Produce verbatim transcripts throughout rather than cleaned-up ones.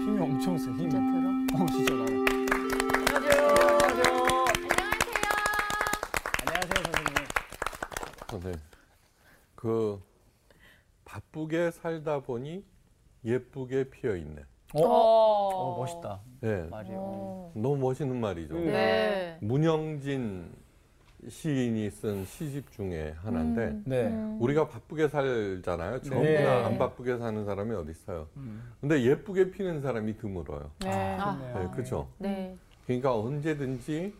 힘이 엄청 세. 힘이. 진짜 들어? 어, 진짜 나와. 안녕하세요. 안녕하세요. 안녕하세요, 선생님. 선생님, 그 바쁘게 살다 보니 예쁘게 피어 있네. 오, 오, 오 멋있다. 네. 말이요. 너무 멋있는 말이죠. 네. 문영진 시인이 쓴 시집 중에 하나인데 음, 네. 우리가 바쁘게 살잖아요. 전부 네. 다 안 바쁘게 사는 사람이 어디 있어요. 음. 근데 예쁘게 피는 사람이 드물어요. 네. 아, 네, 그렇죠. 네. 그러니까 언제든지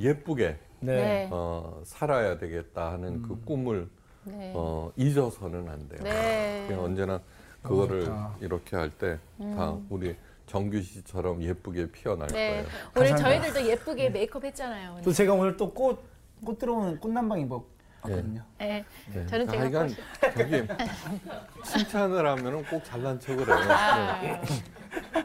예쁘게 네. 어, 살아야 되겠다 하는 음. 그 꿈을 네. 어, 잊어서는 안 돼요. 네. 언제나 그거를 그렇다. 이렇게 할 때 다 음. 우리 정규 씨처럼 예쁘게 피어날 네. 거예요. 오늘 감사합니다. 저희들도 예쁘게 네. 메이크업 했잖아요. 오늘. 또 제가 오늘 또 꽃, 꽃 들어오는 꽃남방 입었거든요. 네. 네. 네. 네. 저는 제가 꽃. 저기 칭찬을 하면은 꼭 잘난 척을 해요. 아. 네.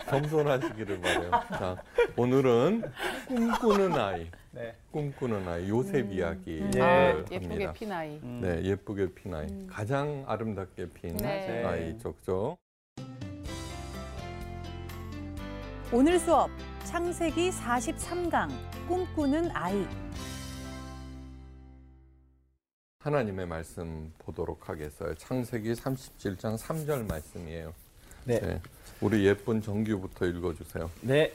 겸손하시기를 바래요. 자, 오늘은 꿈꾸는 아이, 네. 꿈꾸는 아이 요셉 음. 이야기를 음. 네. 합니다. 예쁘게 핀 아이. 음. 네, 예쁘게 핀 아이. 음. 가장 아름답게 핀 네. 아이죠. 그렇죠? 오늘 수업, 창세기 사십삼 강, 꿈꾸는 아이. 하나님의 말씀 보도록 하겠어요. 창세기 삼십칠 장 삼 절 말씀이에요. 네. 네. 우리 예쁜 정규부터 읽어주세요. 네.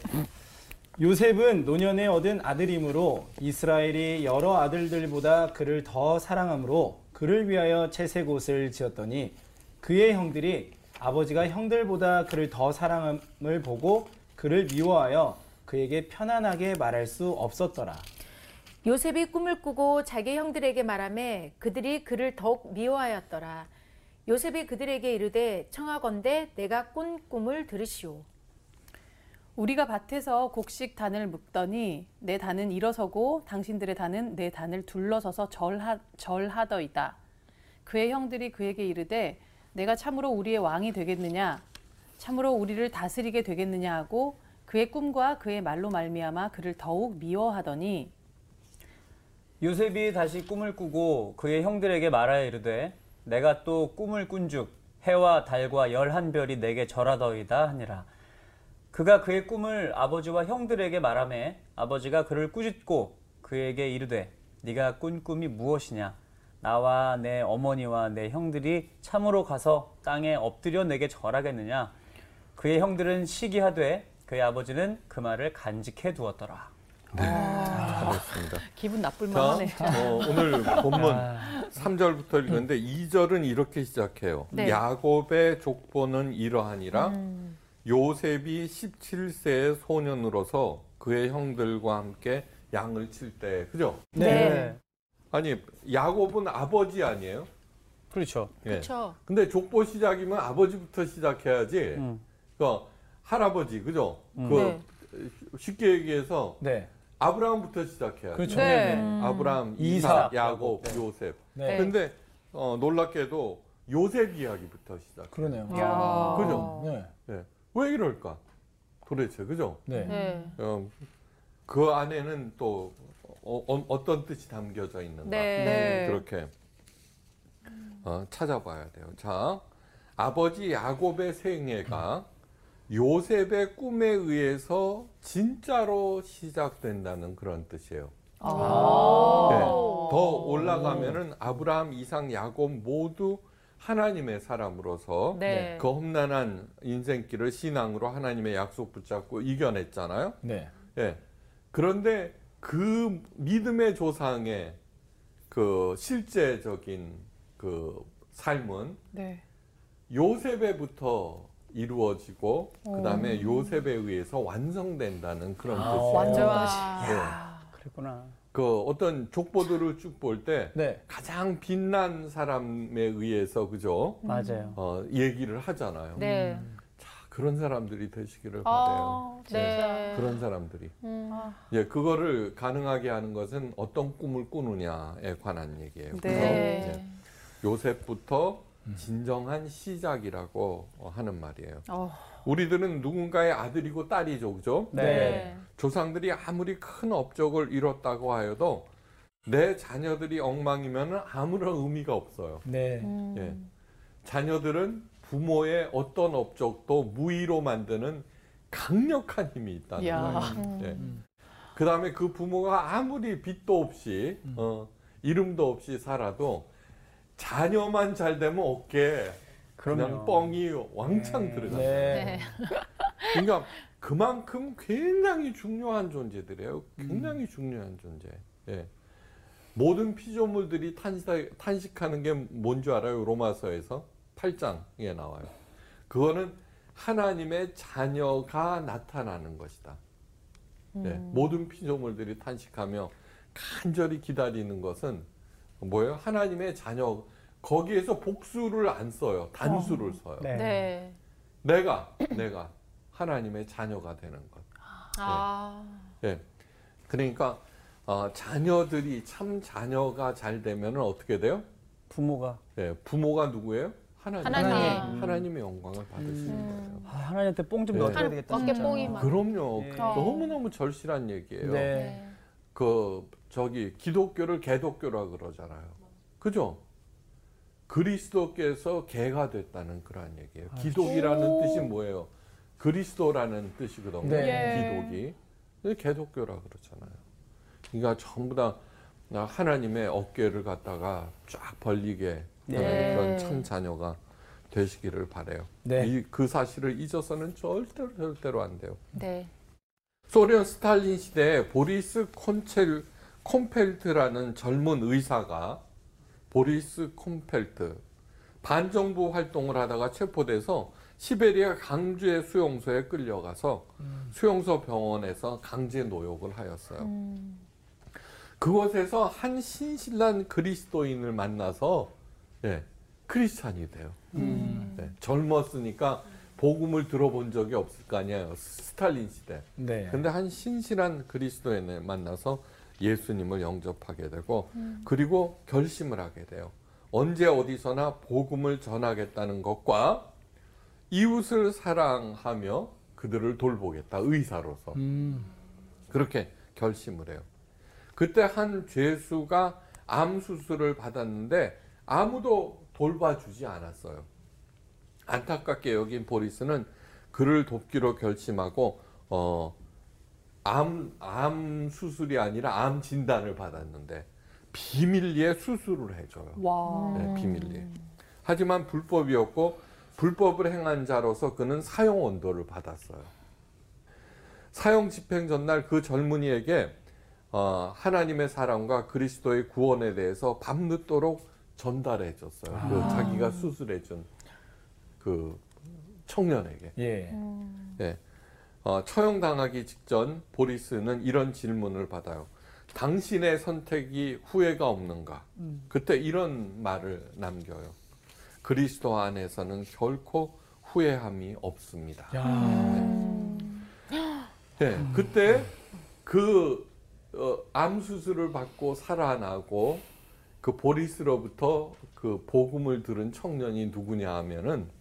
요셉은 노년에 얻은 아들이므로 이스라엘이 여러 아들들보다 그를 더 사랑함으로 그를 위하여 채색 옷을 지었더니 그의 형들이 아버지가 형들보다 그를 더 사랑함을 보고 그를 미워하여 그에게 편안하게 말할 수 없었더라. 요셉이 꿈을 꾸고 자기 형들에게 말하매 그들이 그를 더욱 미워하였더라. 요셉이 그들에게 이르되 청하건대 내가 꾼 꿈을 들으시오. 우리가 밭에서 곡식 단을 묶더니 내 단은 일어서고 당신들의 단은 내 단을 둘러서서 절하, 절하더이다. 그의 형들이 그에게 이르되 내가 참으로 우리의 왕이 되겠느냐. 참으로 우리를 다스리게 되겠느냐 하고 그의 꿈과 그의 말로 말미암아 그를 더욱 미워하더니 요셉이 다시 꿈을 꾸고 그의 형들에게 말하여 이르되 내가 또 꿈을 꾼즉 해와 달과 열한 별이 내게 절하더이다 하니라. 그가 그의 꿈을 아버지와 형들에게 말하매 아버지가 그를 꾸짖고 그에게 이르되 네가 꾼 꿈이 무엇이냐. 나와 내 어머니와 내 형들이 참으로 가서 땅에 엎드려 내게 절하겠느냐. 그의 형들은 시기하되 그의 아버지는 그 말을 간직해 두었더라. 네, 잘했습니다. 기분 나쁠 만하네. 어, 오늘 본문 삼 절부터 읽는데 이 절은 이렇게 시작해요. 네. 야곱의 족보는 이러하니라. 음. 요셉이 십칠 세의 소년으로서 그의 형들과 함께 양을 칠 때, 그죠? 네. 네. 아니, 야곱은 아버지 아니에요? 그렇죠. 예. 그렇죠. 근데 족보 시작이면 아버지부터 시작해야지. 음. 그러니까 할아버지, 그죠? 음. 그 네. 쉽게 얘기해서 네. 아브라함부터 시작해야죠. 그렇죠. 네. 네. 아브라함, 이삭, 야곱, 네. 요셉. 네. 근데 어, 놀랍게도 요셉 이야기부터 시작. 그러네요. 아. 그죠? 네. 네. 왜 이럴까? 도대체, 그죠? 네. 네. 어, 그 안에는 또 어, 어, 어떤 뜻이 담겨져 있는가. 네. 그렇게 어, 찾아봐야 돼요. 자, 아버지 야곱의 생애가 요셉의 꿈에 의해서 진짜로 시작된다는 그런 뜻이에요. 아. 네, 더 올라가면은 아브라함, 이삭, 야곱 모두 하나님의 사람으로서 네. 그 험난한 인생길을 신앙으로 하나님의 약속 붙잡고 이겨냈잖아요. 네. 네. 그런데 그 믿음의 조상의 그 실제적인 그 삶은 네. 요셉에부터 이루어지고 그 다음에 요셉에 의해서 완성된다는 그런 아, 뜻이에요. 완전하시. 네. 그랬구나. 그 어떤 족보들을 쭉 볼 때 네. 가장 빛난 사람에 의해서 그죠? 맞아요. 어, 얘기를 하잖아요. 네. 음. 그런 사람들이 되시기를 바래요. 아, 네. 그런 사람들이. 음. 예, 그거를 가능하게 하는 것은 어떤 꿈을 꾸느냐에 관한 얘기예요. 네. 그래서 이제 요셉부터 진정한 시작이라고 하는 말이에요. 어. 우리들은 누군가의 아들이고 딸이죠, 그죠? 네. 네. 조상들이 아무리 큰 업적을 이뤘다고 하여도 내 자녀들이 엉망이면 아무런 의미가 없어요. 네. 음. 예. 자녀들은 부모의 어떤 업적도 무의로 만드는 강력한 힘이 있다는 거예요. 예. 그 다음에 그 부모가 아무리 빚도 없이 음. 어, 이름도 없이 살아도 자녀만 잘 되면 어깨에 그냥 뻥이 왕창 네. 들어가요. 네. 그러니까 그만큼 굉장히 중요한 존재들이에요. 굉장히 음. 중요한 존재. 예. 모든 피조물들이 탄식, 탄식하는 게 뭔지 알아요? 로마서에서 팔 장에 나와요. 그거는 하나님의 자녀가 나타나는 것이다. 네, 음. 모든 피조물들이 탄식하며 간절히 기다리는 것은 뭐예요? 하나님의 자녀. 거기에서 복수를 안 써요. 단수를 어. 써요. 네. 네. 내가 내가 하나님의 자녀가 되는 것. 아. 네. 네. 그러니까 어, 자녀들이 참 자녀가 잘 되면 어떻게 돼요? 부모가. 네. 부모가 누구예요? 하나님. 하나님. 하나님의 영광을 받으시는 음. 거예요. 아, 하나님한테 뽕 좀 네. 넣어줘야 되겠다. 어깨 뽕이 많아. 그럼요. 네. 너무너무 절실한 얘기예요. 네. 그 저기 기독교를 개독교라 그러잖아요. 그죠? 그리스도께서 개가 됐다는 그러한 얘기예요. 아, 기독이라는 오. 뜻이 뭐예요? 그리스도라는 뜻이거든요. 네. 기독이. 개독교라 그러잖아요. 그러니까 전부 다 하나님의 어깨를 갖다가 쫙 벌리게 네. 그런 참 자녀가 되시기를 바라요. 네. 이, 그 사실을 잊어서는 절대로 절대로 안 돼요. 네. 소련 스탈린 시대에 보리스 콘펠, 콘펠트라는 젊은 의사가 보리스 콘펠트 반정부 활동을 하다가 체포돼서 시베리아 강제 수용소에 끌려가서 음. 수용소 병원에서 강제 노역을 하였어요. 음. 그곳에서 한 신실한 그리스도인을 만나서 네, 크리스찬이 돼요. 음. 네, 젊었으니까 복음을 들어본 적이 없을 거 아니에요. 스탈린 시대. 네. 근데 한 신실한 그리스도인을 만나서 예수님을 영접하게 되고 음. 그리고 결심을 하게 돼요. 언제 어디서나 복음을 전하겠다는 것과 이웃을 사랑하며 그들을 돌보겠다. 의사로서. 음. 그렇게 결심을 해요. 그때 한 죄수가 암 수술을 받았는데 아무도 돌봐주지 않았어요. 안타깝게 여긴 보리스는 그를 돕기로 결심하고 어, 암, 암 수술이 아니라 암 진단을 받았는데 비밀리에 수술을 해줘요. 네, 비밀리에. 하지만 불법이었고 불법을 행한 자로서 그는 사형 언도를 받았어요. 사형 집행 전날 그 젊은이에게 어, 하나님의 사랑과 그리스도의 구원에 대해서 밤늦도록 전달해 줬어요. 아. 그 자기가 수술해 준 그 청년에게. 예. 음. 예. 어, 처형당하기 직전 보리스는 이런 질문을 받아요. 당신의 선택이 후회가 없는가? 음. 그때 이런 말을 남겨요. 그리스도 안에서는 결코 후회함이 없습니다. 음. 네. 예. 그때 그 어, 암 수술을 받고 살아나고 그 보리스로부터 그 복음을 들은 청년이 누구냐 하면은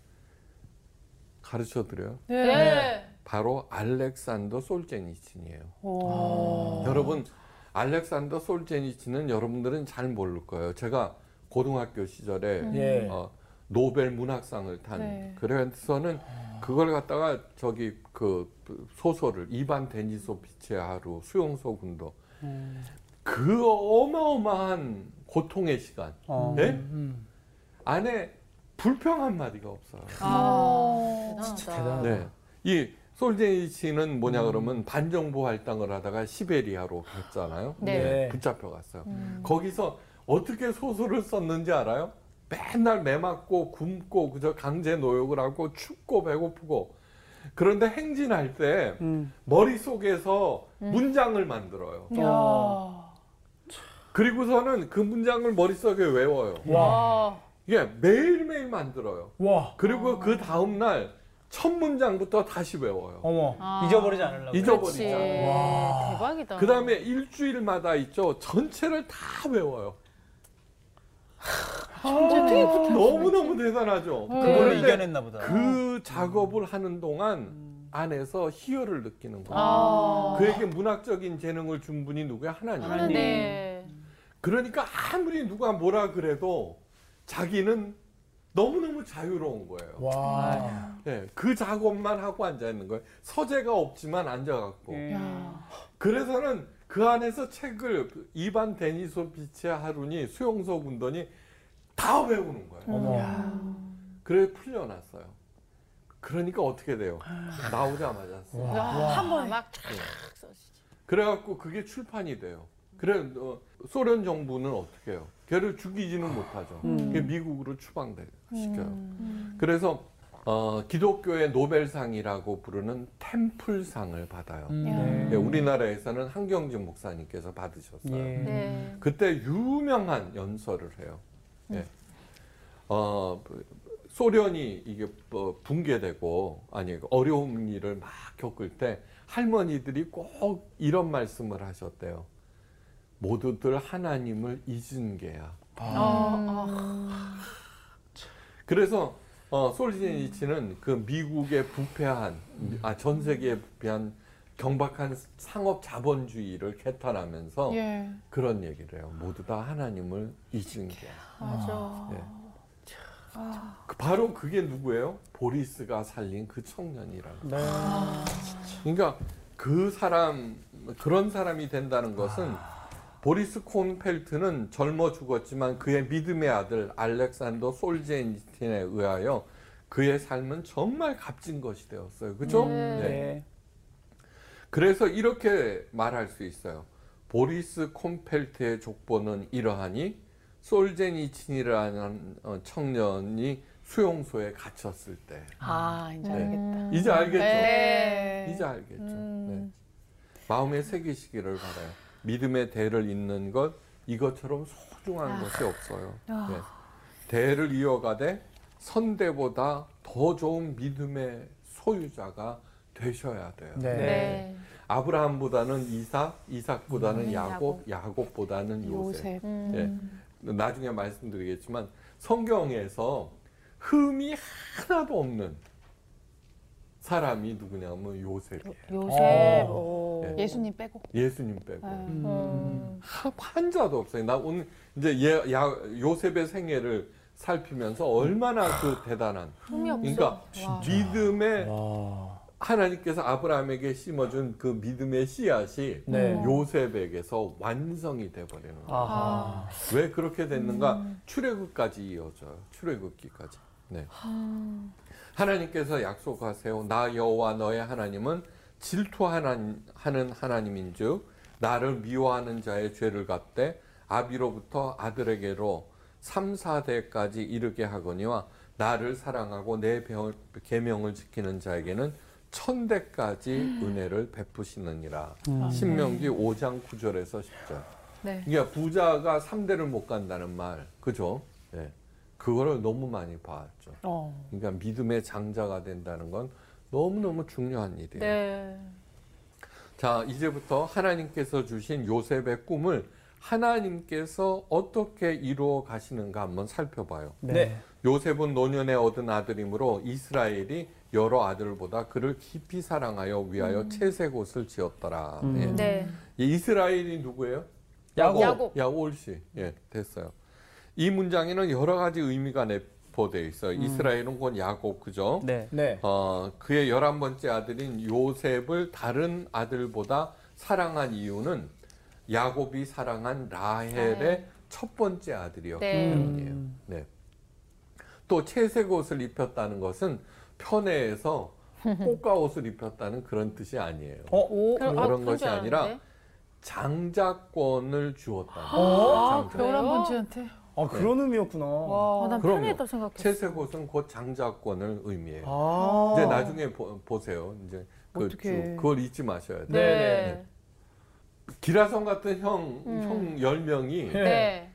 가르쳐 드려요. 네. 네. 바로 알렉산더 솔제니친이에요. 오. 여러분 알렉산더 솔제니친은 여러분들은 잘 모를 거예요. 제가 고등학교 시절에 네. 어, 노벨 문학상을 탄 네. 그래서는 그걸 갖다가 저기 그 소설을 이반 데니소비치 하루 수용소 군도 음. 그 어마어마한 고통의 시간 아, 네? 음. 안에 불평 한마디가 없어요. 아, 진짜 대단하다. 네. 이 솔제니친은 뭐냐 음. 그러면 반정부 활동을 하다가 시베리아로 갔잖아요. 네. 네. 붙잡혀 갔어요. 음. 거기서 어떻게 소설을 썼는지 알아요? 맨날 매맞고 굶고 그저 강제 노역을 하고 춥고 배고프고 그런데 행진할 때 음. 머릿속에서 음. 문장을 만들어요. 야. 그리고서는 그 문장을 머릿속에 외워요. 와. 이게 매일매일 만들어요. 와. 그리고 아. 그 다음날 첫 문장부터 다시 외워요. 어머. 아. 잊어버리지 않으려고. 잊어버리지 않아요. 와. 대박이다. 그 다음에 일주일마다 있죠. 전체를 다 외워요. 하, 아. 너무너무 대단하죠. 네. 그걸 이겨냈나 보다. 그 작업을 하는 동안 음. 안에서 희열을 느끼는 거예요. 아. 그에게 문학적인 재능을 준 분이 누구야? 하나님. 하나님. 네. 그러니까 아무리 누가 뭐라 그래도 자기는 너무너무 자유로운 거예요. 와. 네, 그 작업만 하고 앉아있는 거예요. 서재가 없지만 앉아갖고. 이야. 그래서는 그 안에서 책을 이반 데니소비치 하룬이 수용소 군더니 다 외우는 거예요. 이야. 그래 풀려났어요. 그러니까 어떻게 돼요? 나오자마자 한 번 막 촥 써지지. 그래갖고 그게 출판이 돼요. 그래 어, 소련 정부는 어떻게 해요? 걔를 죽이지는 못하죠. 음. 걔 미국으로 추방시켜요. 음. 그래서 어, 기독교의 노벨상이라고 부르는 템플상을 받아요. 음. 예, 우리나라에서는 한경진 목사님께서 받으셨어요. 예. 네. 그때 유명한 연설을 해요. 예. 어, 소련이 이게 붕괴되고 아니 어려운 일을 막 겪을 때 할머니들이 꼭 이런 말씀을 하셨대요. 모두들 하나님을 잊은 게야. 아. 그래서 어, 솔제니치는 그 미국의 부패한, 아, 전 세계의 부패한 경박한 상업 자본주의를 개탄하면서 예. 그런 얘기를 해요. 모두 다 하나님을 잊은 게야. 맞아. 예. 아. 바로 그게 누구예요? 보리스가 살린 그 청년이라고. 네. 아. 그러니까 그 사람, 그런 사람이 된다는 것은. 아. 보리스 콘펠트는 젊어 죽었지만 그의 믿음의 아들 알렉산더 솔제니친에 의하여 그의 삶은 정말 값진 것이 되었어요. 그죠? 네. 네. 그래서 이렇게 말할 수 있어요. 보리스 콘펠트의 족보는 이러하니 솔제니친이라는 청년이 수용소에 갇혔을 때. 아, 이제 네. 알겠다. 이제 알겠죠? 네. 이제 알겠죠. 음. 네. 마음에 새기시기를 바라요. 믿음의 대를 잇는 것, 이것처럼 소중한 아. 것이 없어요. 아. 네. 대를 이어가되 선대보다 더 좋은 믿음의 소유자가 되셔야 돼요. 네. 네. 아브라함보다는 이삭, 이삭보다는 음, 야곱, 야곱, 야곱보다는 요셉. 요셉. 음. 네. 나중에 말씀드리겠지만 성경에서 흠이 하나도 없는 사람이 누구냐면 요셉이에요. 요셉. 네. 예수님 빼고. 예수님 빼고. 음. 한자도 없어요. 나 오늘 이제 예, 야, 요셉의 생애를 살피면서 얼마나 그 대단한. 흠이 없어. 그러니까 와. 믿음의 와. 하나님께서 아브라함에게 심어준 그 믿음의 씨앗이 네. 요셉에게서 완성이 돼버리는 거예요. 왜 그렇게 됐는가? 음. 출애굽까지 이어져요. 출애굽기까지. 네. 하... 하나님께서 약속하세요. 나 여호와 너의 하나님은 질투하는 하나님인즉 나를 미워하는 자의 죄를 갚되 아비로부터 아들에게로 삼, 사대까지 이르게 하거니와 나를 사랑하고 내 계명을 지키는 자에게는 천대까지 은혜를 베푸시느니라. 음. 신명기 오장 구절에서 십절. 네. 그러니까 부자가 삼대를 못 간다는 말, 그죠? 네. 그거를 너무 많이 봤죠. 어. 그러니까 믿음의 장자가 된다는 건 너무너무 중요한 일이에요. 네. 자, 이제부터 하나님께서 주신 요셉의 꿈을 하나님께서 어떻게 이루어 가시는가 한번 살펴봐요. 네. 요셉은 노년에 얻은 아들이므로 이스라엘이 여러 아들보다 그를 깊이 사랑하여 위하여 음. 채색 옷을 지었더라. 음. 예. 네. 이 이스라엘이 누구예요? 야곱. 야곱. 야곱씨. 예, 됐어요. 이 문장에는 여러 가지 의미가 내포되어 있어요. 음. 이스라엘은 곧 야곱, 그죠? 네. 네. 어, 그의 열한 번째 아들인 요셉을 다른 아들보다 사랑한 이유는 야곱이 사랑한 라헬의 네. 첫 번째 아들이었기 네. 때문이에요. 네. 또 채색 옷을 입혔다는 것은 편애에서 꽃가 옷을 입혔다는 그런 뜻이 아니에요. 어? 오, 그런, 그런 아, 것이 아니라 장자권을 주었다는 거예요. 열한 번째한테. 아, 그런 네. 의미였구나. 와, 아, 난 편했다 생각했어. 채색 옷은 곧 장자권을 의미해요. 아. 이제 나중에 보, 보세요. 이제 그 주, 그걸 잊지 마셔야 돼요. 네. 네. 기라성 같은 형, 음. 형 열 명이 네.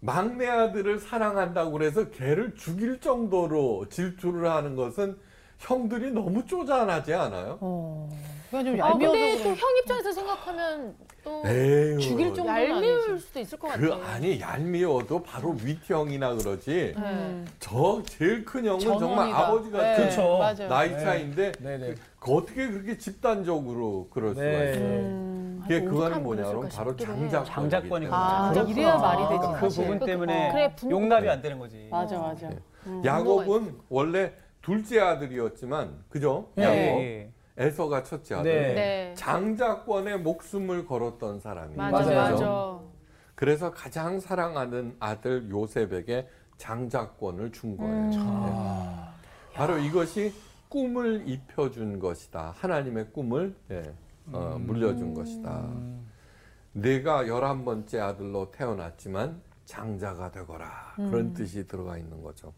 막내 아들을 사랑한다고 그래서 걔를 죽일 정도로 질투를 하는 것은 형들이 너무 쪼잔하지 않아요? 어. 좀 아, 근데 또 형 입장에서 생각하면 또 에이, 죽일 정도는 얄미울 수도 있을 것 그, 같아요. 아니 얄미워도 바로 윗형이나 그러지 음. 저 제일 큰 형은 전원이가. 정말 아버지가 네, 나이 네. 차이인데 네. 네. 그, 어떻게 그렇게 집단적으로 그럴 네. 수가 있어요. 음. 그게 아니, 그거는 뭐냐면 바로 장자권이거든요. 아, 이래야 말이 되지. 그 부분 때문에 그래, 분... 용납이 안 되는 거지. 맞아 맞아. 네. 음, 야곱은 원래 둘째 아들이었지만, 그죠? 네. 야곱. 네. 에서가 첫째 아들. 네. 네. 장자권에 목숨을 걸었던 사람이에요. 맞아, 맞아. 맞아. 그래서 가장 사랑하는 아들 요셉에게 장자권을 준 거예요. 음. 아. 네. 바로 이것이 꿈을 입혀준 것이다. 하나님의 꿈을 네. 어, 물려준 음. 것이다. 내가 열한 번째 아들로 태어났지만 장자가 되거라. 음. 그런 뜻이 들어가 있는 거죠.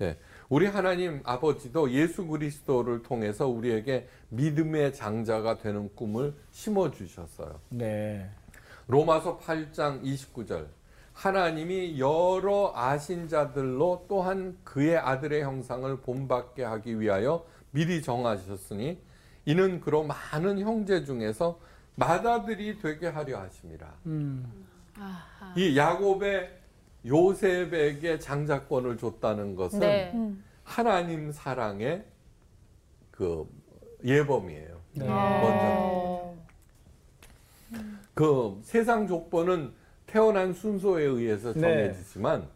예, 우리 하나님 아버지도 예수 그리스도를 통해서 우리에게 믿음의 장자가 되는 꿈을 심어주셨어요. 네. 로마서 팔 장 이십구 절, 하나님이 여러 아신 자들로 또한 그의 아들의 형상을 본받게 하기 위하여 미리 정하셨으니 이는 그로 많은 형제 중에서 맏아들이 되게 하려 하심이라. 음. 이 야곱의 요셉에게 장자권을 줬다는 것은 네. 하나님 사랑의 그 예범이에요. 네. 먼저. 그 세상 족보는 태어난 순서에 의해서 정해지지만 네.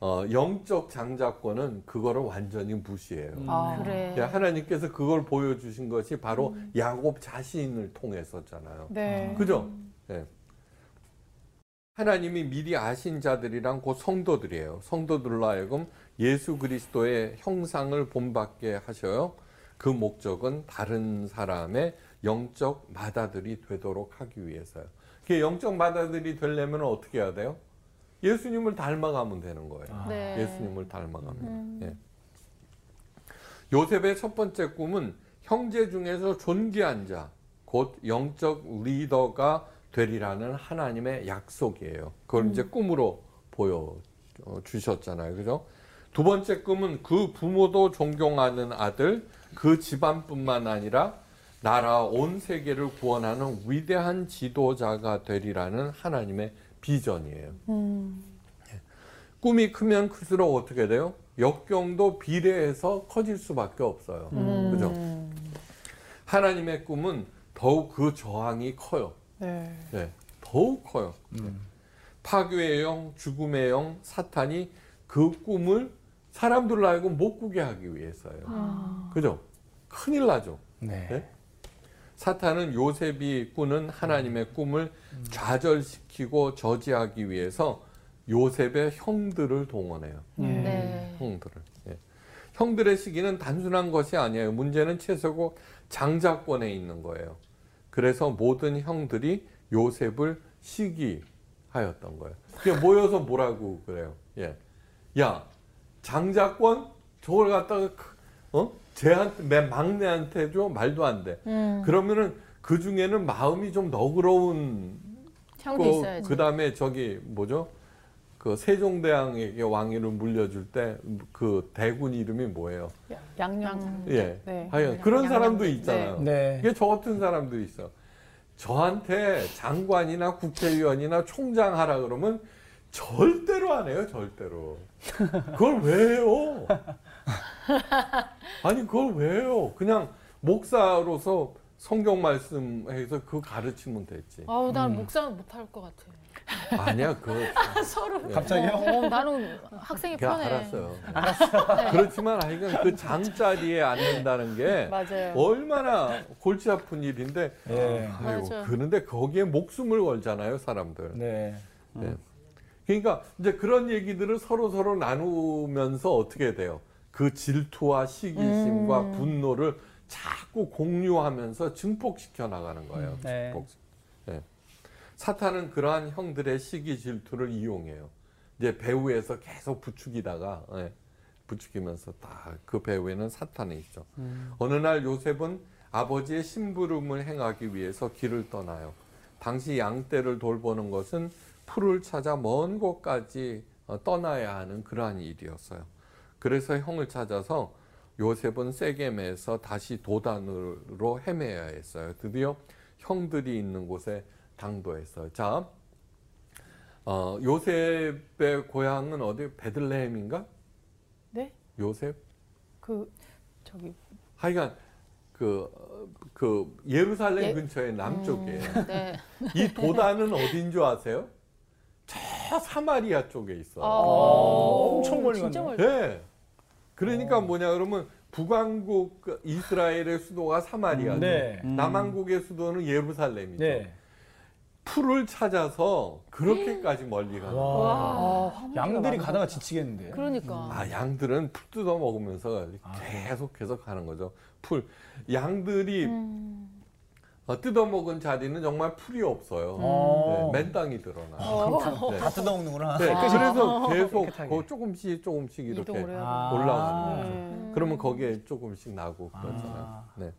어, 영적 장자권은 그거를 완전히 무시해요. 아, 그래. 하나님께서 그걸 보여주신 것이 바로 음. 야곱 자신을 통해서잖아요. 네. 그죠? 네. 하나님이 미리 아신 자들이란 곧 성도들이에요. 성도들로 하여금 예수 그리스도의 형상을 본받게 하셔요. 그 목적은 다른 사람의 영적 맏아들이 되도록 하기 위해서요. 그게 영적 맏아들이 되려면 어떻게 해야 돼요? 예수님을 닮아가면 되는 거예요. 네. 예수님을 닮아가면. 음. 예. 요셉의 첫 번째 꿈은 형제 중에서 존귀한 자, 곧 영적 리더가 되리라는 하나님의 약속이에요. 그걸 음. 이제 꿈으로 보여주셨잖아요. 그죠? 두 번째 꿈은 그 부모도 존경하는 아들, 그 집안뿐만 아니라 나라 온 세계를 구원하는 위대한 지도자가 되리라는 하나님의 비전이에요. 음. 꿈이 크면 클수록 어떻게 돼요? 역경도 비례해서 커질 수밖에 없어요. 음. 그죠? 하나님의 꿈은 더욱 그 저항이 커요. 네. 네, 더욱 커요. 음. 파괴의 영, 죽음의 영, 사탄이 그 꿈을 사람들로 알고 못 꾸게 하기 위해서예요. 아. 그죠? 큰일 나죠. 네. 네? 사탄은 요셉이 꾸는 하나님의 꿈을 좌절시키고 저지하기 위해서 요셉의 형들을 동원해요. 네. 네. 형들을. 네. 형들의 시기는 단순한 것이 아니에요. 문제는 최소고 장자권에 있는 거예요. 그래서 모든 형들이 요셉을 시기하였던 거예요. 모여서 뭐라고 그래요? 예. 야, 장자권? 저걸 갖다가 어? 쟤한테, 내 막내한테 줘? 말도 안 돼. 음. 그러면은 그 중에는 마음이 좀 너그러운 형도 있어야지. 그 다음에 저기 뭐죠? 그 세종대왕에게 왕위를 물려줄 때 그 대군 이름이 뭐예요? 양양. 예. 네. 하여간 그런 양양. 사람도 있잖아요. 네. 이게 저 같은 사람도 있어. 저한테 장관이나 국회의원이나 총장 하라 그러면 절대로 안 해요. 절대로. 그걸 왜 해요? 아니 그걸 왜 해요? 그냥 목사로서 성경 말씀해서 그 가르치면 됐지. 아우 난 음. 목사는 못할 것 같아. 아니야 그 아, 서로 예. 갑자기요? 어, 어, 나는 학생이 편해. 알았어요. 알았어. 네. 그렇지만 아이가 그 장자리에 앉는다는 게 맞아요. 얼마나 골치 아픈 일인데. 네. 아이고, 맞아요. 그런데 거기에 목숨을 걸잖아요 사람들. 네. 음. 네. 그러니까 이제 그런 얘기들을 서로 서로 나누면서 어떻게 돼요? 그 질투와 시기심과 음. 분노를 자꾸 공유하면서 증폭시켜 나가는 거예요. 네. 증폭. 네. 사탄은 그러한 형들의 시기 질투를 이용해요. 이제 배후에서 계속 부추기다가 네. 부추기면서 다 그 배후에는 사탄이 있죠. 음. 어느 날 요셉은 아버지의 심부름을 행하기 위해서 길을 떠나요. 당시 양떼를 돌보는 것은 풀을 찾아 먼 곳까지 떠나야 하는 그러한 일이었어요. 그래서 형을 찾아서 요셉은 세겜에서 다시 도단으로 헤매야 했어요. 드디어 형들이 있는 곳에 당도했어요. 자, 어, 요셉의 고향은 어디? 베들레헴인가? 네? 요셉? 그 저기 하여간 그, 그 예루살렘 예? 근처의 남쪽이에요. 음, 네. 이 도단은 어딘 줄 아세요? 저 저 사마리아 쪽에 있어요. 아~ 엄청 멀잖아요. 네. 그러니까 뭐냐 그러면 북왕국 이스라엘의 수도가 사마리아고 네. 남왕국의 수도는 예루살렘이죠. 네. 풀을 찾아서 그렇게까지 멀리 가는 거예요. 와, 양들이 가다가 지치겠는데. 그러니까. 아, 양들은 풀 뜯어 먹으면서 계속해서 가는 거죠. 풀. 양들이 음. 어, 뜯어 먹은 자리는 정말 풀이 없어요. 네, 맨땅이 드러나요. 아, 네. 다 뜯어 먹는구나. 네, 아, 그래서 계속 그 조금씩 조금씩 이렇게 올라오는 아, 거죠. 음. 그러면 거기에 조금씩 나고 그러잖아요. 아. 네.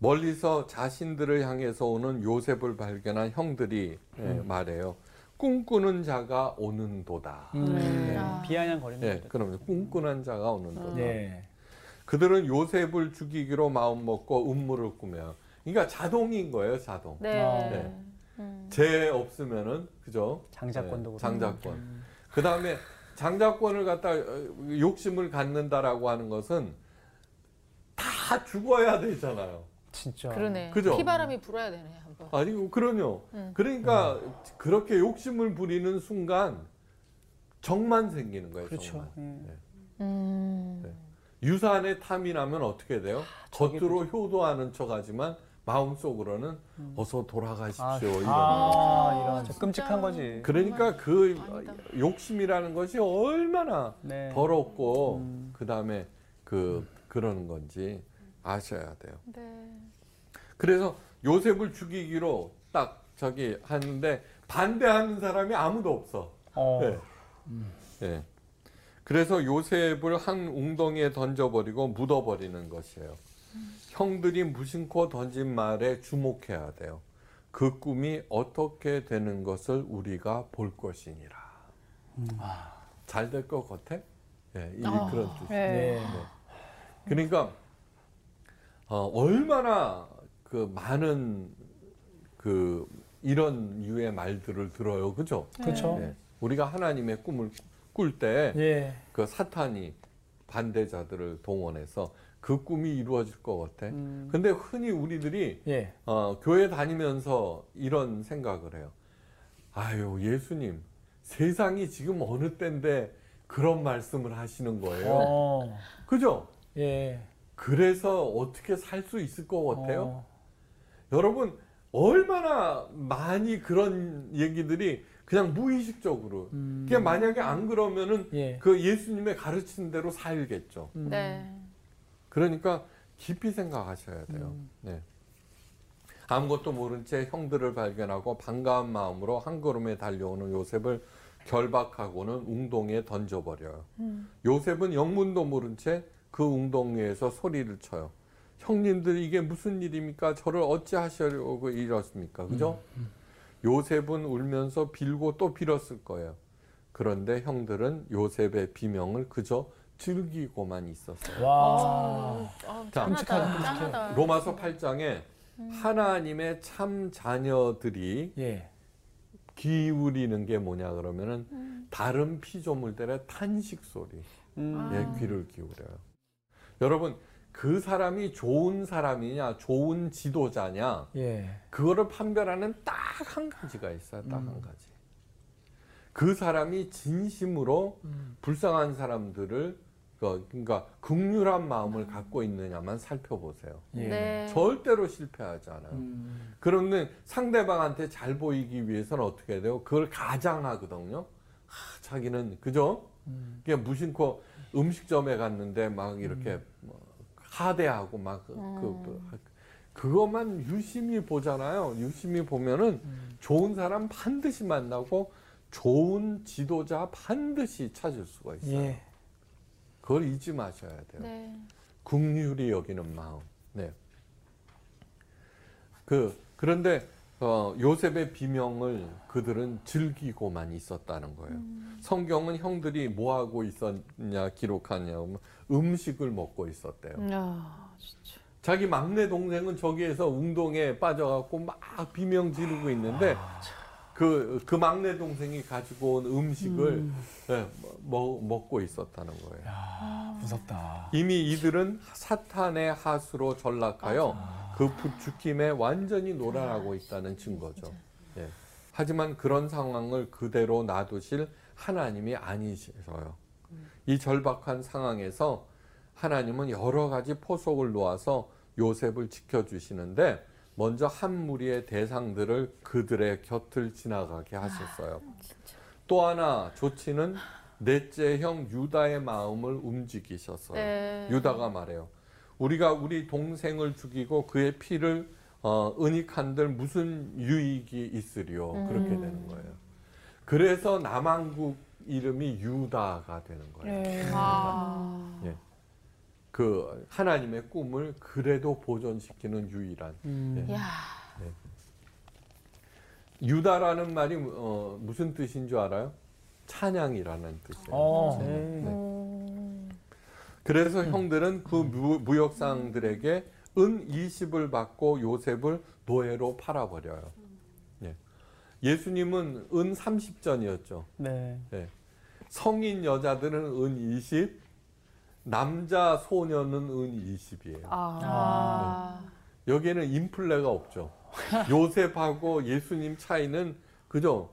멀리서 자신들을 향해서 오는 요셉을 발견한 형들이 음. 예, 말해요. 꿈꾸는 자가 오는 도다. 음. 네. 아. 비아냥거리는 네, 그러면 꿈꾸는 자가 오는 도다. 네. 그들은 요셉을 죽이기로 마음먹고 음모를 꾸며요. 그러니까 자동인 거예요, 자동. 네. 아. 네. 음. 죄 없으면은 그죠? 장자권도 네, 장자권. 음. 그 다음에 장자권을 갖다 욕심을 갖는다라고 하는 것은 다 죽어야 되잖아요. 진짜. 그러네. 그죠? 피바람이 불어야 되네, 한번. 아니, 그럼요. 응. 그러니까 응. 그렇게 욕심을 부리는 순간 정만 생기는 거예요. 그렇죠. 응. 네. 음. 네. 유산에 탐이 나면 어떻게 돼요? 아, 겉으로 효도하는 척하지만 마음속으로는 음. 어서 돌아가십시오. 아, 이런. 아, 이런. 진짜 끔찍한 거지. 그러니까 그 아니다. 욕심이라는 것이 얼마나 네. 더럽고 음. 그다음에 그 그러는 건지. 아셔야 돼요. 네. 그래서 요셉을 죽이기로 딱 저기 하는데 반대하는 사람이 아무도 없어. 어. 네. 음. 네. 그래서 요셉을 한 웅덩이에 던져버리고 묻어버리는 것이에요. 음. 형들이 무심코 던진 말에 주목해야 돼요. 그 꿈이 어떻게 되는 것을 우리가 볼 것이니라. 음. 아. 잘 될 것 같아? 네, 이 어. 그런 뜻이에요. 네. 네. 그러니까 어, 얼마나 그 많은 그 이런 유의 말들을 들어요, 그죠? 그렇죠. 네. 우리가 하나님의 꿈을 꿀 때 예. 그 사탄이 반대자들을 동원해서 그 꿈이 이루어질 것 같아. 음. 근데 흔히 우리들이 예. 어, 교회 다니면서 이런 생각을 해요. 아유, 예수님, 세상이 지금 어느 때인데 그런 말씀을 하시는 거예요. 어. 그죠? 예. 그래서 어떻게 살 수 있을 것 같아요? 어. 여러분 얼마나 많이 그런 얘기들이 그냥 무의식적으로 음. 그냥 만약에 안 그러면은 예. 그 예수님의 가르치는 대로 살겠죠. 음. 네. 그러니까 깊이 생각하셔야 돼요. 음. 네. 아무것도 모른 채 형들을 발견하고 반가운 마음으로 한 걸음에 달려오는 요셉을 결박하고는 웅동에 던져버려요. 음. 요셉은 영문도 모른 채 그 웅덩이에서 소리를 쳐요. 형님들 이게 무슨 일입니까? 저를 어찌하시려고 이러십니까? 그죠? 음, 음. 요셉은 울면서 빌고 또 빌었을 거예요. 그런데 형들은 요셉의 비명을 그저 즐기고만 있었어요. 와, 아, 짠하다, 짠하다. 로마서 팔 장에 음. 하나님의 참 자녀들이 예. 기울이는 게 뭐냐 그러면은 음. 다른 피조물들의 탄식 소리, 음. 예, 귀를 기울여요. 여러분 그 사람이 좋은 사람이냐 좋은 지도자냐 예. 그거를 판별하는 딱 한 가지가 있어요. 딱 한 음. 가지. 그 사람이 진심으로 음. 불쌍한 사람들을 그러니까 긍휼한 마음을 음. 갖고 있느냐만 살펴보세요. 예. 네. 절대로 실패하지 않아요. 음. 그런데 상대방한테 잘 보이기 위해서는 어떻게 해야 돼요? 그걸 가장하거든요. 하, 자기는 그죠? 음. 그냥 무심코 음식점에 갔는데 막 이렇게 음. 하대하고 막 음. 그, 그것만 유심히 보잖아요. 유심히 보면은 음. 좋은 사람 반드시 만나고 좋은 지도자 반드시 찾을 수가 있어요. 예. 그걸 잊지 마셔야 돼요. 네. 긍휼히 여기는 마음. 네. 그 그런데 어, 요셉의 비명을 그들은 즐기고만 있었다는 거예요. 음. 성경은 형들이 뭐하고 있었냐 기록하냐면 음식을 먹고 있었대요. 아, 진짜. 자기 막내 동생은 저기에서 웅동에 빠져갖고 막 비명 지르고 있는데 아, 그, 그 막내 동생이 가지고 온 음식을 음. 네, 뭐, 먹고 있었다는 거예요. 야, 무섭다. 이미 이들은 사탄의 하수로 전락하여 아, 그 부추김에 완전히 놀아나고 있다는 증거죠. 예. 하지만 그런 상황을 그대로 놔두실 하나님이 아니셔요. 이 절박한 상황에서 하나님은 여러 가지 포석을 놓아서 요셉을 지켜주시는데 먼저 한 무리의 대상들을 그들의 곁을 지나가게 하셨어요. 또 하나 조치는 넷째 형 유다의 마음을 움직이셨어요. 네. 유다가 말해요. 우리가 우리 동생을 죽이고 그의 피를 어, 은익한들 무슨 유익이 있으리요. 음. 그렇게 되는 거예요. 그래서 남한국 이름이 유다가 되는 거예요. 네. 아. 예. 그 하나님의 꿈을 그래도 보존시키는 유일한. 음. 예. 예. 유다라는 말이 어, 무슨 뜻인 줄 알아요? 찬양이라는 뜻이에요. 네. 네. 그래서 음. 형들은 그 무, 무역상들에게 은 이십을 받고 요셉을 노예로 팔아버려요. 예. 예수님은 은 삼십 전이었죠. 네. 예. 성인 여자들은 은 이십, 남자 소녀는 은 이십이에요. 아. 네. 여기에는 인플레가 없죠. 요셉하고 예수님 차이는 그죠?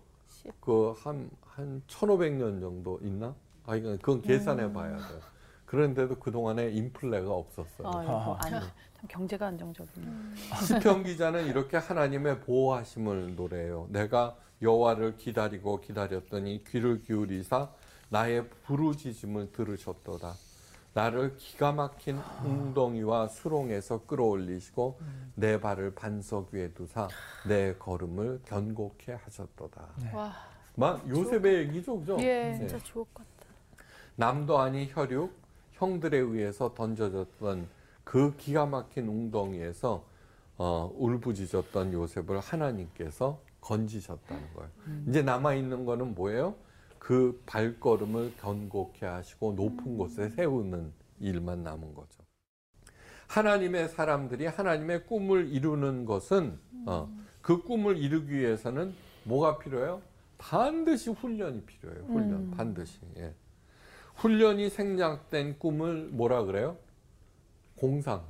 그 한 한 천오백 년 정도 있나? 아, 이건 그건 계산해 봐야 돼요. 그런데도 그동안에 인플레가 없었어요. 아, 아니, 참 경제가 안정적이네. 시편 기자는 이렇게 하나님의 보호하심을 노래해요. 내가 여호와를 기다리고 기다렸더니 귀를 기울이사 나의 부르짖음을 들으셨도다. 나를 기가 막힌 웅덩이와 수렁에서 끌어올리시고 음. 내 발을 반석 위에 두사 내 걸음을 견고케 하셨도다. 네. 와, 막 요셉의 얘기죠, 그죠? 예, 네. 진짜 주옥 같다. 남도 아니 혈육, 형들에 의해서 던져졌던 그 기가 막힌 웅덩이에서 어, 울부짖었던 요셉을 하나님께서 건지셨다는 거예요. 음. 이제 남아있는 거는 뭐예요? 그 발걸음을 견고케 하시고 높은 곳에 세우는 일만 남은 거죠. 하나님의 사람들이 하나님의 꿈을 이루는 것은 어, 그 꿈을 이루기 위해서는 뭐가 필요해요? 반드시 훈련이 필요해요. 훈련, 음. 반드시. 예. 훈련이 생략된 꿈을 뭐라 그래요? 공상.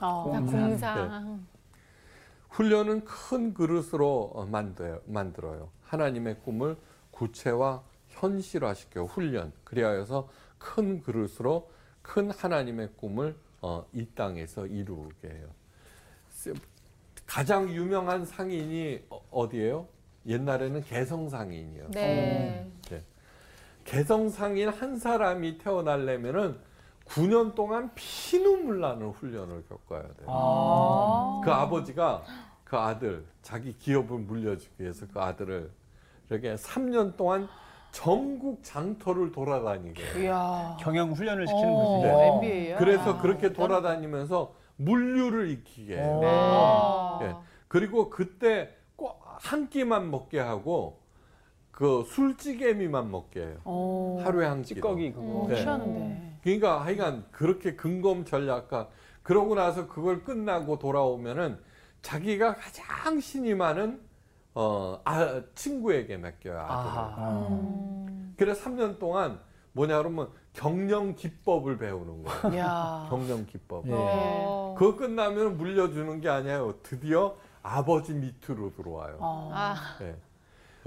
어, 공상. 공상. 네. 훈련은 큰 그릇으로 만들, 만들어요. 하나님의 꿈을 구체화, 현실화시켜 훈련. 그리하여서 큰 그릇으로 큰 하나님의 꿈을 어, 이 땅에서 이루게 해요. 가장 유명한 상인이 어디예요? 옛날에는 개성상인이에요. 네. 음. 네. 개성상인 한 사람이 태어나려면은 구 년 동안 피눈물 나는 훈련을 겪어야 돼요. 아. 그 아버지가 그 아들, 자기 기업을 물려주기 위해서 그 아들을 이렇게 삼 년 동안 전국 장터를 돌아다니게. 이야. 경영 훈련을 시키는 거죠. 네. 엠비에이요? 그래서 아, 그렇게 일단? 돌아다니면서 물류를 익히게 해요. 네. 네. 그리고 그때 꼭 한 끼만 먹게 하고 그 술찌개미만 먹게 해요. 오. 하루에 한 끼. 찌꺼기 그거. 네. 싫어하는데. 그러니까 하여간 그렇게 근검 전략가. 그러고 나서 그걸 끝나고 돌아오면은 자기가 가장 신이 많은 어, 아, 친구에게 맡겨요, 아들을. 음. 그래서 삼 년 동안 뭐냐 그러면 경영 기법을 배우는 거예요. 경영 기법. 예. 그거 끝나면 물려주는 게 아니에요. 드디어 아버지 밑으로 들어와요. 아. 예.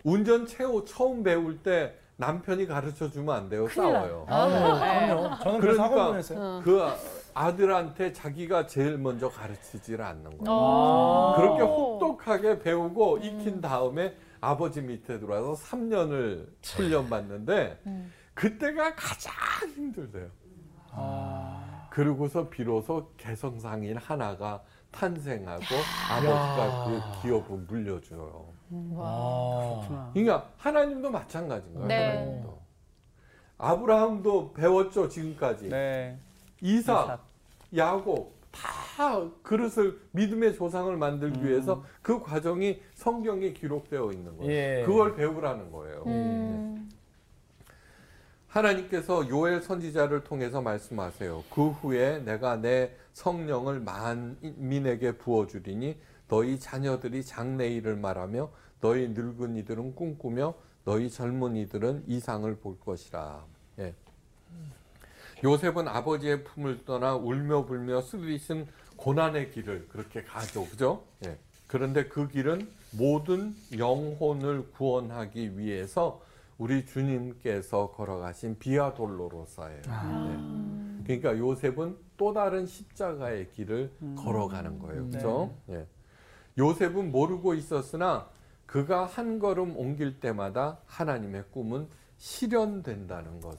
운전 최후 처음 배울 때 남편이 가르쳐 주면 안 돼요. 싸워요. 아, 네. 아, 저는 그래서 그러니까 뻔했어요. 그 아들한테 자기가 제일 먼저 가르치질 않는 거예요. 그렇게 혹독하게 배우고 음. 익힌 다음에 아버지 밑에 들어와서 삼 년을 훈련받는데 음. 그때가 가장 힘들대요. 아. 그러고서 비로소 개성상인 하나가 탄생하고 야. 아버지가 그 기업을 물려줘요. 와. 그러니까 하나님도 마찬가지인 거예요. 네. 하나님도. 아브라함도 배웠죠, 지금까지. 네. 이삭, 야곱 다 그릇을 믿음의 조상을 만들기 음. 위해서 그 과정이 성경에 기록되어 있는 거예요. 예. 그걸 배우라는 거예요. 음. 네. 하나님께서 요엘 선지자를 통해서 말씀하세요. 그 후에 내가 내 성령을 만민에게 부어주리니 너희 자녀들이 장래일을 말하며 너희 늙은이들은 꿈꾸며 너희 젊은이들은 이상을 볼 것이라. 예. 요셉은 아버지의 품을 떠나 울며 불며 쓰리신 고난의 길을 그렇게 가죠. 그죠? 예. 그런데 그 길은 모든 영혼을 구원하기 위해서 우리 주님께서 걸어가신 비아 돌로로사예요. 아. 네. 그러니까 요셉은 또 다른 십자가의 길을 음. 걸어가는 거예요. 그렇죠? 네. 네. 요셉은 모르고 있었으나 그가 한 걸음 옮길 때마다 하나님의 꿈은 실현된다는 것.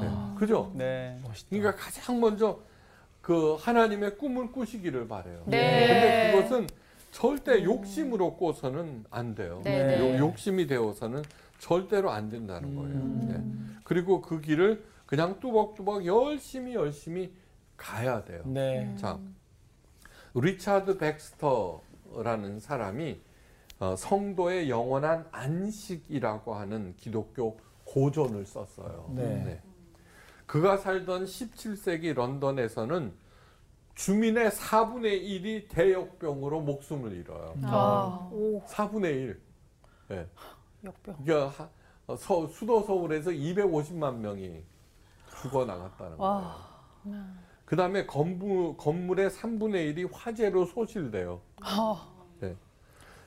네. 그죠? 네. 그러니까 가장 먼저 그 하나님의 꿈을 꾸시기를 바래요. 네. 근데 그것은 절대 욕심으로 꿔서는 안 돼요. 네. 욕심이 되어서는 절대로 안 된다는 거예요. 음. 네. 그리고 그 길을 그냥 뚜벅뚜벅 열심히 열심히 가야 돼요. 네. 자, 리차드 백스터라는 사람이 성도의 영원한 안식이라고 하는 기독교 고전을 썼어요. 네. 네. 그가 살던 십칠 세기 런던에서는 주민의 사분의 일이 대역병으로 목숨을 잃어요. 아. 사분의 일. 네. 역병. 그러니까 서, 수도 서울에서 이백오십만 명이 죽어나갔다는 거예요. 그 다음에 건물, 건물의 삼분의 일이 화재로 소실돼요. 아. 네.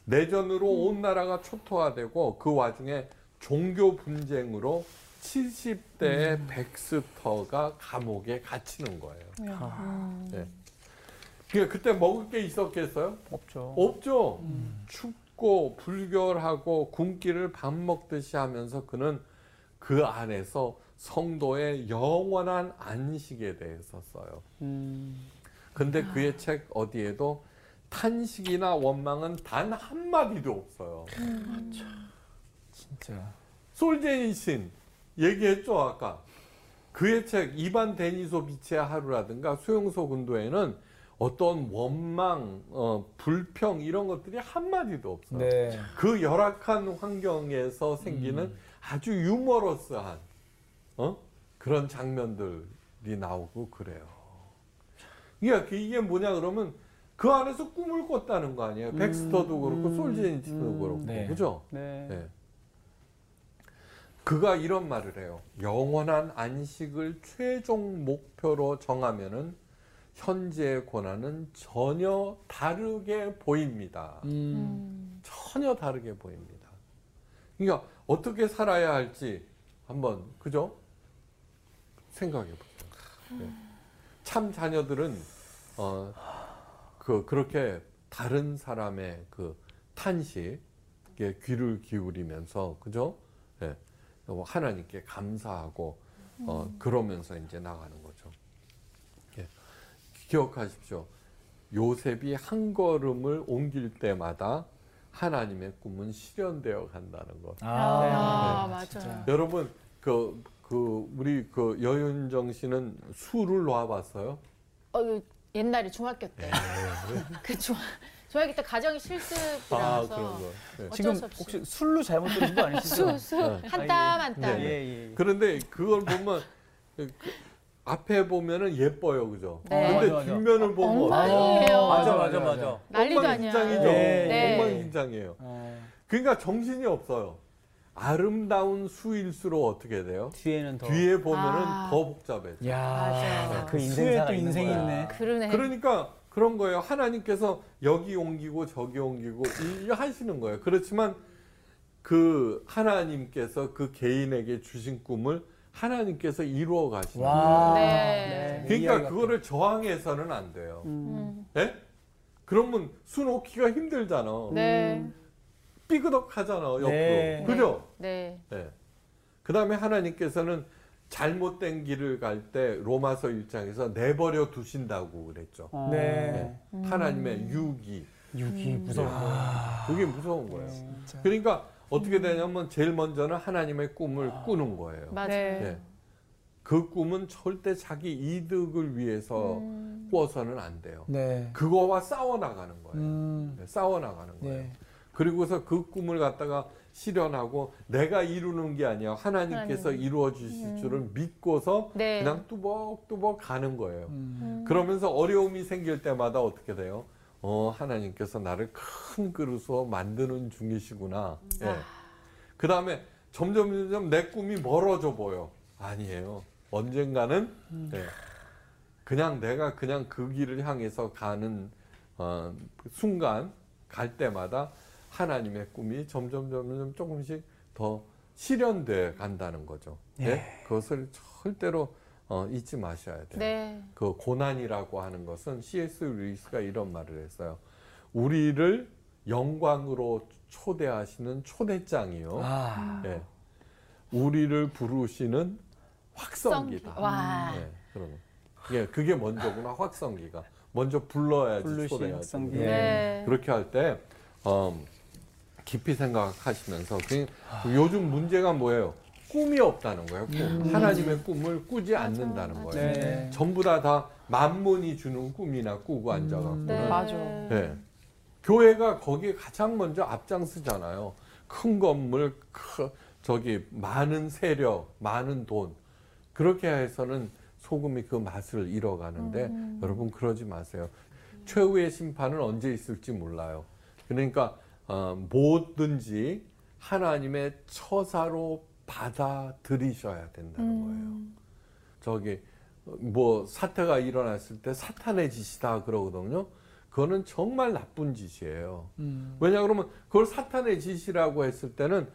내전으로 음. 온 나라가 초토화되고 그 와중에 종교 분쟁으로 칠십 대의 음. 백스터가 감옥에 갇히는 거예요. 아. 네. 그러니까 그때 먹을 게 있었겠어요? 없죠. 없죠. 음. 춥고 불결하고 굶기를 밥 먹듯이 하면서 그는 그 안에서 성도의 영원한 안식에 대해서 써요. 음. 근데 그의 책 어디에도 탄식이나 원망은 단 한마디도 없어요. 음. 진짜. 솔제니친 얘기했죠 아까. 그의 책 이반 데니소비치의 하루라든가 수용소 근도에는 어떤 원망, 어, 불평 이런 것들이 한마디도 없어요. 네. 그 열악한 환경에서 생기는 음. 아주 유머러스한 어? 그런 장면들이 나오고 그래요. 그러니까 이게 뭐냐 그러면 그 안에서 꿈을 꿨다는 거 아니에요. 음. 백스터도 그렇고 솔제니친도 음. 그렇고. 네. 그죠? 네. 네. 그가 이런 말을 해요. 영원한 안식을 최종 목표로 정하면은 현재의 고난은 전혀 다르게 보입니다. 음. 전혀 다르게 보입니다. 그러니까 어떻게 살아야 할지 한번 그죠? 생각해 보세요. 네. 참 자녀들은 어, 그 그렇게 다른 사람의 그 탄식에 귀를 기울이면서 그죠? 네. 하나님께 감사하고 음. 어, 그러면서 이제 나가는 거죠. 예. 기억하십시오. 요셉이 한 걸음을 옮길 때마다 하나님의 꿈은 실현되어 간다는 것. 아, 네. 아 네. 맞아요. 여러분 그, 그 우리 그 여윤정 씨는 수를 놓아봤어요? 어, 옛날에 중학교 때. 그 중학. 중학교 때 가정이 실습이라서. 아, 그런 거. 네. 지금 혹시 술로 잘못 들은 거 아니시죠? 수, 수. 한 땀 한 땀. 그런데 그걸 보면 그, 앞에 보면은 예뻐요, 그죠? 네. 근데 맞아, 맞아. 뒷면을 보면 엉망이에요. 맞아, 맞아, 맞아. 난리도 아니야. 엉망진창이죠. 엉망진창이에요. 네. 네. 그러니까 정신이 없어요. 아름다운 수일수록 어떻게 돼요? 뒤에는 더. 뒤에 보면은 아. 더 복잡해요. 야, 그 인생에 또 인생이 있네. 그러네. 그러니까. 그런 거예요. 하나님께서 여기 옮기고 저기 옮기고 하시는 거예요. 그렇지만 그 하나님께서 그 개인에게 주신 꿈을 하나님께서 이루어 가시는 거예요. 네. 네. 그러니까 그거를 저항해서는 안 돼요. 음. 네? 그러면 수놓기가 힘들잖아. 네. 삐그덕하잖아 옆으로. 네. 그죠? 네. 네. 그 다음에 하나님께서는 잘못된 길을 갈 때 로마서 일 장에서 내버려 두신다고 그랬죠. 아. 네. 네. 하나님의 유기. 유기 음. 무서운 거예요. 아. 그게 무서운 거예요. 진짜. 그러니까 어떻게 되냐면 제일 먼저는 하나님의 꿈을 아. 꾸는 거예요. 맞아요. 네. 그 꿈은 절대 자기 이득을 위해서 음. 꿔서는 안 돼요. 네. 그거와 싸워나가는 거예요. 음. 네. 싸워나가는 거예요. 네. 그리고서 그 꿈을 갖다가 실현하고 내가 이루는 게 아니야. 하나님께서 하나님. 이루어 주실 음. 줄을 믿고서 네. 그냥 뚜벅뚜벅 가는 거예요. 음. 그러면서 어려움이 생길 때마다 어떻게 돼요? 어, 하나님께서 나를 큰 그릇으로 만드는 중이시구나. 음. 예. 그 다음에 점점 점점 내 꿈이 멀어져 보여. 아니에요. 언젠가는 음. 예. 그냥 내가 그냥 그 길을 향해서 가는 어, 순간 갈 때마다 하나님의 꿈이 점점 점점 조금씩 더 실현돼 간다는 거죠. 네. 네? 그것을 절대로 어, 잊지 마셔야 돼요. 네. 그 고난이라고 하는 것은 씨에스 루이스가 이런 말을 했어요. 우리를 영광으로 초대하시는 초대장이요. 아. 네. 우리를 부르시는 확성기다. 확성기. 네, 그런 거. 예, 그게 먼저구나. 확성기가 먼저 불러야지 초대하지. 네. 네. 그렇게 할 때 어, 깊이 생각하시면서 요즘 문제가 뭐예요? 꿈이 없다는 거예요. 꿈. 하나님의 꿈을 꾸지 않는다는 맞아, 거예요. 맞아. 네. 전부 다, 다 만문이 주는 꿈이나 꾸고 앉아갖고는. 네, 맞아. 네. 교회가 거기에 가장 먼저 앞장서잖아요. 큰 건물, 크, 저기 많은 세력, 많은 돈. 그렇게 해서는 소금이 그 맛을 잃어가는데 음. 여러분 그러지 마세요. 최후의 심판은 언제 있을지 몰라요. 그러니까 어, 뭐든지 하나님의 처사로 받아들이셔야 된다는 음. 거예요. 저기 뭐 사태가 일어났을 때 사탄의 짓이다 그러거든요. 그거는 정말 나쁜 짓이에요. 음. 왜냐 그러면 그걸 사탄의 짓이라고 했을 때는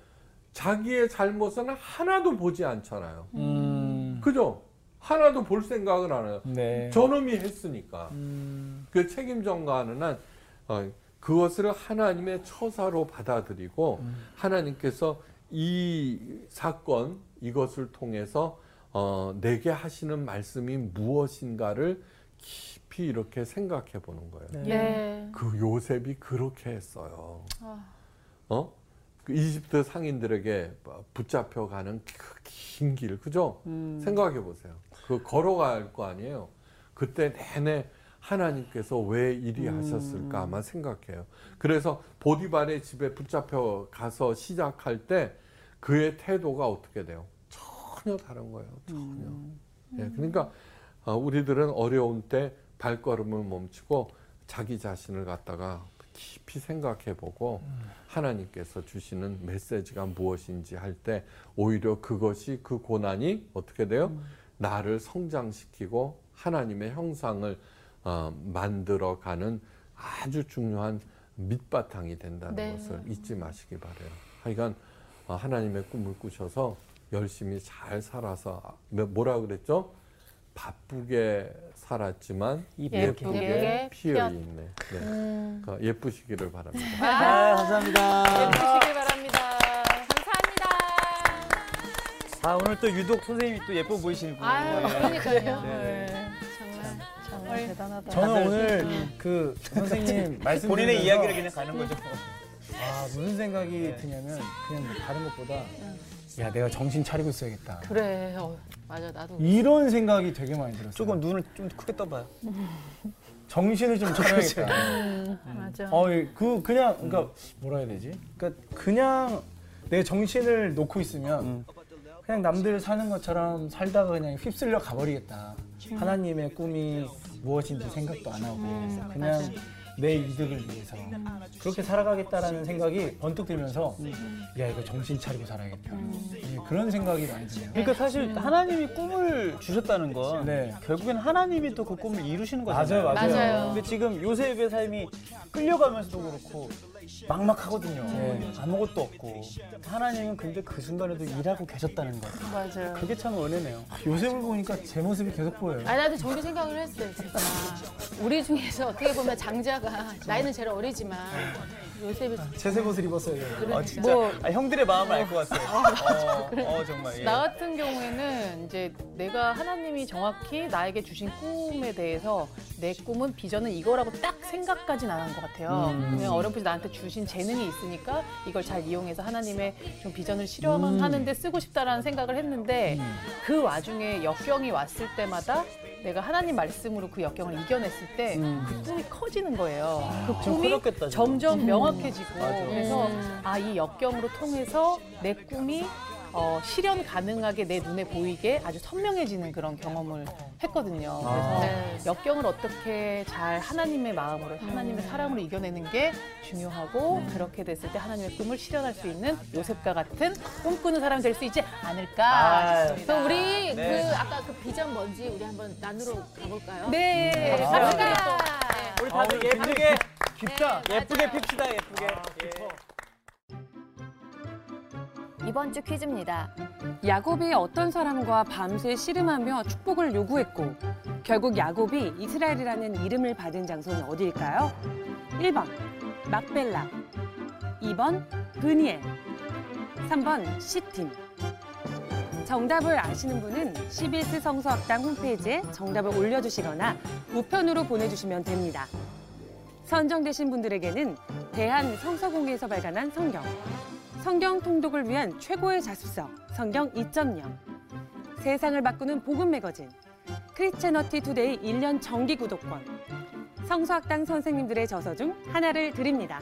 자기의 잘못은 하나도 보지 않잖아요. 음. 그죠? 하나도 볼 생각을 안 해요. 네. 저놈이 했으니까. 음. 그 책임 전가하는 한 어, 그것을 하나님의 처사로 받아들이고 음. 하나님께서 이 사건, 이것을 통해서 어, 내게 하시는 말씀이 무엇인가를 깊이 이렇게 생각해 보는 거예요. 네. 네. 그 요셉이 그렇게 했어요. 아. 어? 그 이집트 상인들에게 붙잡혀 가는 그 긴 길, 그죠? 음. 생각해 보세요. 그 걸어갈 거 아니에요. 그때 내내 하나님께서 왜 이리 음. 하셨을까 아마 생각해요. 그래서 보디발의 집에 붙잡혀 가서 시작할 때 그의 태도가 어떻게 돼요? 전혀 다른 거예요. 전혀. 음. 예, 그러니까 우리들은 어려운 때 발걸음을 멈추고 자기 자신을 갖다가 깊이 생각해 보고 음. 하나님께서 주시는 메시지가 무엇인지 할 때 오히려 그것이 그 고난이 어떻게 돼요? 음. 나를 성장시키고 하나님의 형상을 어, 만들어가는 아주 중요한 밑바탕이 된다는 네. 것을 잊지 마시기 바래요. 하여간 어, 하나님의 꿈을 꾸셔서 열심히 잘 살아서 뭐라 그랬죠? 바쁘게 살았지만 예쁘게, 예쁘게 피어있네. 네. 음. 그러니까 예쁘시기를 바랍니다. 아, 감사합니다. 예쁘시길 바랍니다. 감사합니다. 아, 오늘 또 유독 선생님이 또 예뻐 보이시는 분이에요. 아, 그러니까요. 네. 네. 정말 대단하다. 저는 오늘 음. 그 선생님 말씀 본인의 이야기를 그냥 가는 거죠. 아, 무슨 생각이 네. 드냐면 그냥 다른 것보다 음. 야, 내가 정신 차리고 있어야겠다. 그래, 어, 맞아, 나도. 이런 생각이 되게 많이 들었어요. 조금 눈을 좀 크게 떠봐요. 정신을 좀 차려야겠다. 음, 맞아. 어, 그 그냥 그러니까 뭐라 해야 되지? 그러니까 그냥 내 정신을 놓고 있으면 음. 그냥 남들 사는 것처럼 살다가 그냥 휩쓸려 가버리겠다. 음. 하나님의 꿈이 무엇인지 생각도 안 하고 음, 그냥. 맞아. 내 이득을 위해서 그렇게 살아가겠다라는 생각이 번뜩 들면서 야, 이거 정신 차리고 살아야겠다. 음. 그런 생각이 많이 드네요. 그러니까 사실 하나님이 꿈을 주셨다는 건 네. 결국엔 하나님이 또 그 꿈을 이루시는 거잖아요. 맞아요, 맞아요. 맞아요. 근데 지금 요셉의 삶이 끌려가면서도 그렇고 막막하거든요. 네. 아무것도 없고. 하나님은 근데 그 순간에도 일하고 계셨다는 거. 맞아요. 그게 참 은혜네요. 요셉을 보니까 제 모습이 계속 보여요. 아니, 나도 저기 생각을 했어요, 진짜. 우리 중에서 어떻게 보면 장자가 나이는 제일 어리지만 요셉이 채색 옷을 입었어요. 그러니까. 아, 진짜 뭐, 아, 형들의 마음을 어. 알 것 같아요. 아, 맞아. 어, 그래. 어, 정말. 예. 나 같은 경우에는 이제 내가 하나님이 정확히 나에게 주신 꿈에 대해서 내 꿈은 비전은 이거라고 딱 생각까지는 안 한 것 같아요. 음. 그냥 어렴풋이 나한테 주신 재능이 있으니까 이걸 잘 이용해서 하나님의 좀 비전을 실현하는 데 음. 쓰고 싶다라는 생각을 했는데 음. 그 와중에 역경이 왔을 때마다 내가 하나님 말씀으로 그 역경을 이겨냈을 때 그 꿈이 음. 커지는 거예요. 아, 그 꿈이 그렇겠다, 점점 명확해지고 음. 그래서 아, 이 역경으로 통해서 내 꿈이 어, 실현 가능하게 내 눈에 보이게 아주 선명해지는 그런 경험을 했거든요. 그래서 아. 역경을 어떻게 잘 하나님의 마음으로, 하나님의 사랑으로 이겨내는 게 중요하고 음. 그렇게 됐을 때 하나님의 꿈을 실현할 수 있는 요셉과 같은 꿈꾸는 사람이 될 수 있지 않을까. 아, 그래서 우리 네. 그 아까 그 비전 뭔지 우리 한번 나누러 가볼까요? 네. 아, 네. 아, 우리 다들 예쁘게. 깊다. 네, 예쁘게 핍시다, 예쁘게. 아, 예. 이번 주 퀴즈입니다. 야곱이 어떤 사람과 밤새 씨름하며 축복을 요구했고 결국 야곱이 이스라엘이라는 이름을 받은 장소는 어디일까요? 일 번 막벨라, 이 번 브니엘, 삼 번 시팀. 정답을 아시는 분은 씨비에스 성서학당 홈페이지에 정답을 올려주시거나 우편으로 보내주시면 됩니다. 선정되신 분들에게는 대한성서공회에서 발간한 성경, 성경 통독을 위한 최고의 자습서 성경 이 점 영, 세상을 바꾸는 복음 매거진, 크리스채너티 투데이 일 년 정기 구독권, 성서학당 선생님들의 저서 중 하나를 드립니다.